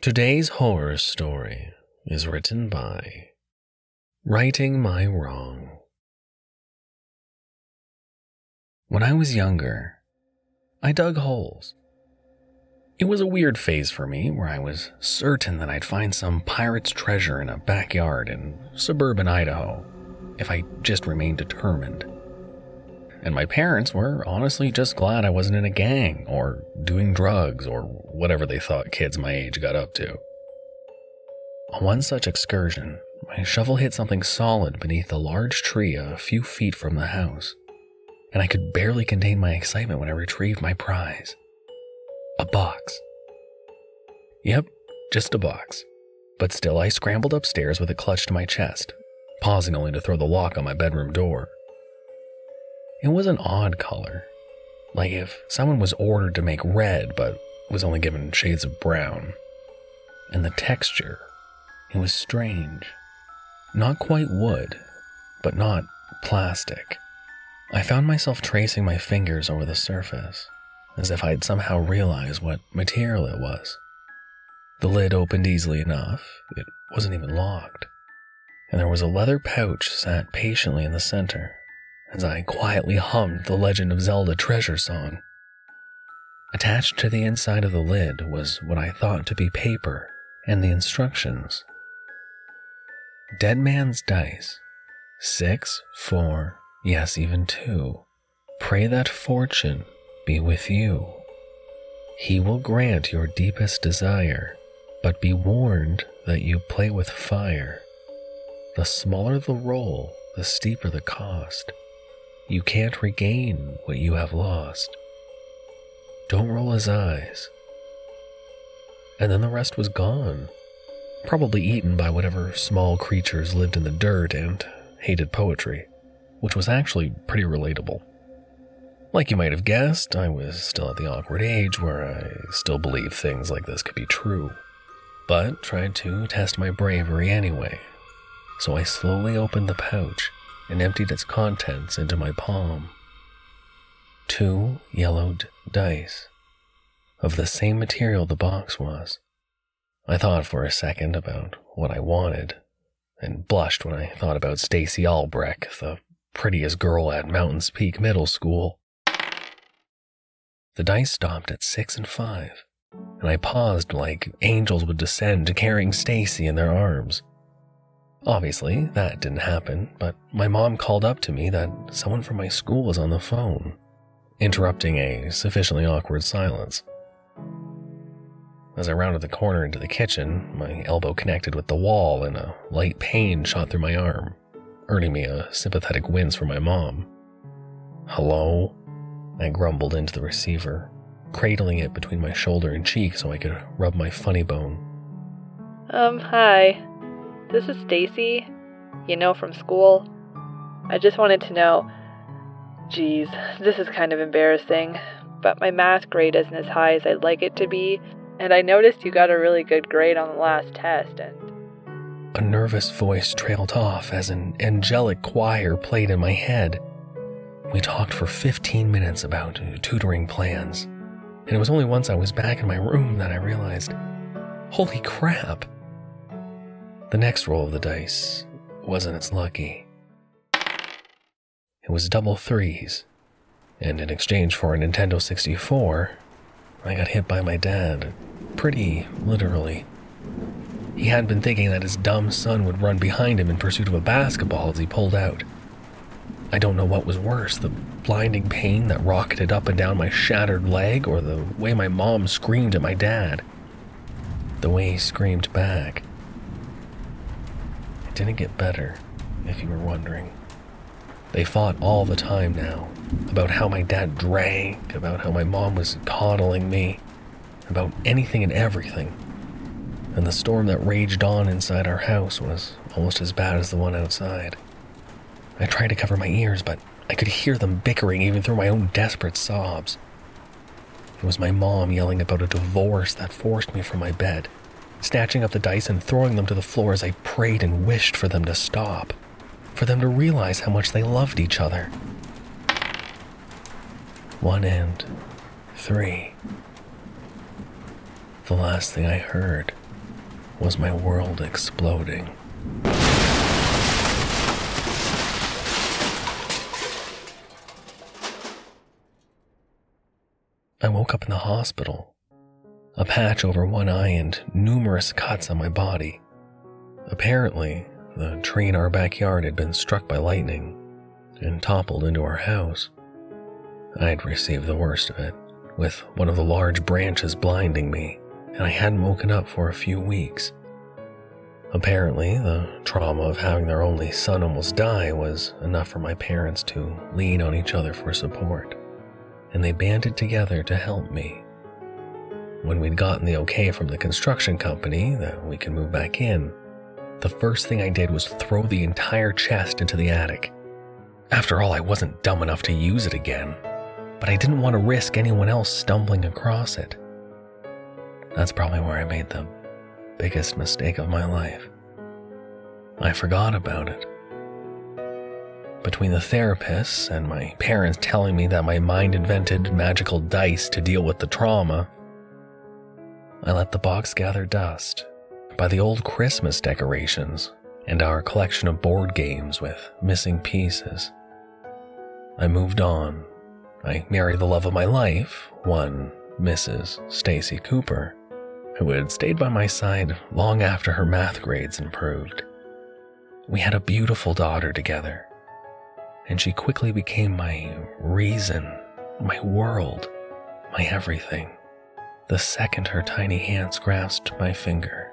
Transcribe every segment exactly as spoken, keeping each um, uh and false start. Today's horror story is written by Writing My Wrong. When I was younger, I dug holes. It was a weird phase for me where I was certain that I'd find some pirate's treasure in a backyard in suburban Idaho if I just remained determined. And my parents were honestly just glad I wasn't in a gang or doing drugs or whatever they thought kids my age got up to. On one such excursion, my shovel hit something solid beneath a large tree a few feet from the house, and I could barely contain my excitement when I retrieved my prize. A box. Yep, just a box. But still, I scrambled upstairs with it clutched to my chest, pausing only to throw the lock on my bedroom door. It was an odd color, like if someone was ordered to make red but was only given shades of brown. And the texture, it was strange. Not quite wood, but not plastic. I found myself tracing my fingers over the surface, as if I'd somehow realized what material it was. The lid opened easily enough, it wasn't even locked, and there was a leather pouch sat patiently in the center, as I quietly hummed the Legend of Zelda treasure song. Attached to the inside of the lid was what I thought to be paper and the instructions. Dead man's dice. Six, four, yes, even two. Pray that fortune be with you. He will grant your deepest desire, but be warned that you play with fire. The smaller the roll, the steeper the cost. You can't regain what you have lost. Don't roll his eyes. And then the rest was gone, probably eaten by whatever small creatures lived in the dirt and hated poetry, which was actually pretty relatable. Like you might have guessed, I was still at the awkward age where I still believed things like this could be true, but tried to test my bravery anyway. So I slowly opened the pouch and emptied its contents into my palm. Two yellowed dice, of the same material the box was. I thought for a second about what I wanted, and blushed when I thought about Stacy Albrecht, the prettiest girl at Mountains Peak Middle School. The dice stopped at six and five, and I paused like angels would descend to carrying Stacy in their arms. Obviously, that didn't happen, but my mom called up to me that someone from my school was on the phone, interrupting a sufficiently awkward silence. As I rounded the corner into the kitchen, my elbow connected with the wall and a light pain shot through my arm, earning me a sympathetic wince from my mom. "Hello?" I grumbled into the receiver, cradling it between my shoulder and cheek so I could rub my funny bone. Um, hi. This is Stacy, you know, from school. I just wanted to know, geez, this is kind of embarrassing, but my math grade isn't as high as I'd like it to be, and I noticed you got a really good grade on the last test, and... A nervous voice trailed off as an angelic choir played in my head. We talked for fifteen minutes about tutoring plans, and it was only once I was back in my room that I realized, holy crap! The next roll of the dice wasn't as lucky. It was double threes, and in exchange for a Nintendo sixty-four, I got hit by my dad, pretty literally. He had been thinking that his dumb son would run behind him in pursuit of a basketball as he pulled out. I don't know what was worse, the blinding pain that rocketed up and down my shattered leg, or the way my mom screamed at my dad. The way he screamed back. Didn't get better, if you were wondering. They fought all the time now, about how my dad drank, about how my mom was coddling me, about anything and everything. And the storm that raged on inside our house was almost as bad as the one outside. I tried to cover my ears, but I could hear them bickering even through my own desperate sobs. It was my mom yelling about a divorce that forced me from my bed, snatching up the dice and throwing them to the floor as I prayed and wished for them to stop, for them to realize how much they loved each other. One and three. The last thing I heard was my world exploding. I woke up in the hospital, a patch over one eye and numerous cuts on my body. Apparently, the tree in our backyard had been struck by lightning and toppled into our house. I'd received the worst of it, with one of the large branches blinding me, and I hadn't woken up for a few weeks. Apparently, the trauma of having their only son almost die was enough for my parents to lean on each other for support, and they banded together to help me. When we'd gotten the okay from the construction company that we could move back in, the first thing I did was throw the entire chest into the attic. After all, I wasn't dumb enough to use it again, but I didn't want to risk anyone else stumbling across it. That's probably where I made the biggest mistake of my life. I forgot about it. Between the therapists and my parents telling me that my mind invented magical dice to deal with the trauma, I let the box gather dust by the old Christmas decorations and our collection of board games with missing pieces. I moved on. I married the love of my life, one Missus Stacy Cooper, who had stayed by my side long after her math grades improved. We had a beautiful daughter together, and she quickly became my reason, my world, my everything, the second her tiny hands grasped my finger.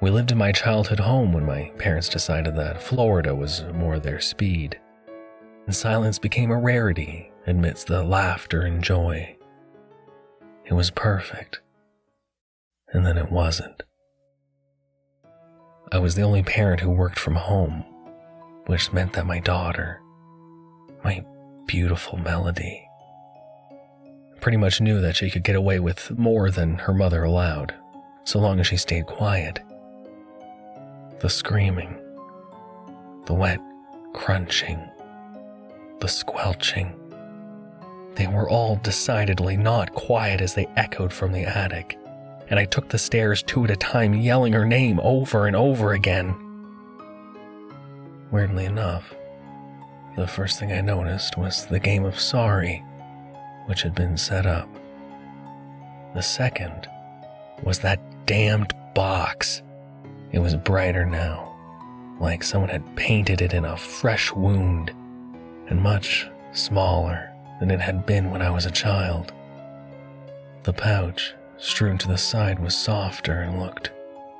We lived in my childhood home when my parents decided that Florida was more their speed, and silence became a rarity amidst the laughter and joy. It was perfect, and then it wasn't. I was the only parent who worked from home, which meant that my daughter, my beautiful Melody, pretty much knew that she could get away with more than her mother allowed, so long as she stayed quiet. The screaming, the wet crunching, the squelching, they were all decidedly not quiet as they echoed from the attic, and I took the stairs two at a time, yelling her name over and over again. Weirdly enough, the first thing I noticed was the game of Sorry, which had been set up. The second was that damned box. It was brighter now, like someone had painted it in a fresh wound, and much smaller than it had been when I was a child. The pouch strewn to the side was softer and looked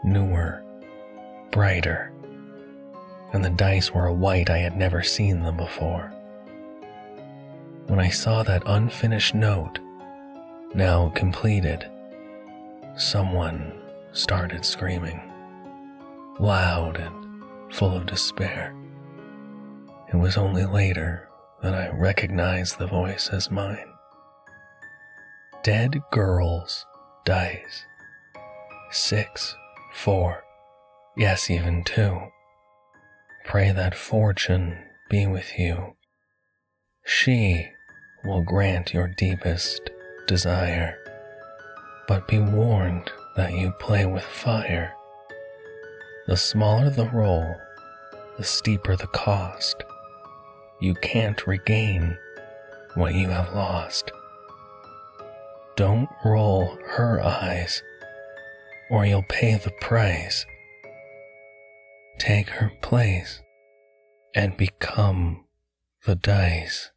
newer, brighter, and the dice were a white I had never seen them before. When I saw that unfinished note, now completed, someone started screaming, loud and full of despair. It was only later that I recognized the voice as mine. Dead girls' dice. Six, four, yes, even two. Pray that fortune be with you. She will grant your deepest desire, but be warned that you play with fire. The smaller the roll, the steeper the cost. You can't regain what you have lost. Don't roll her eyes, or you'll pay the price. Take her place and become the dice.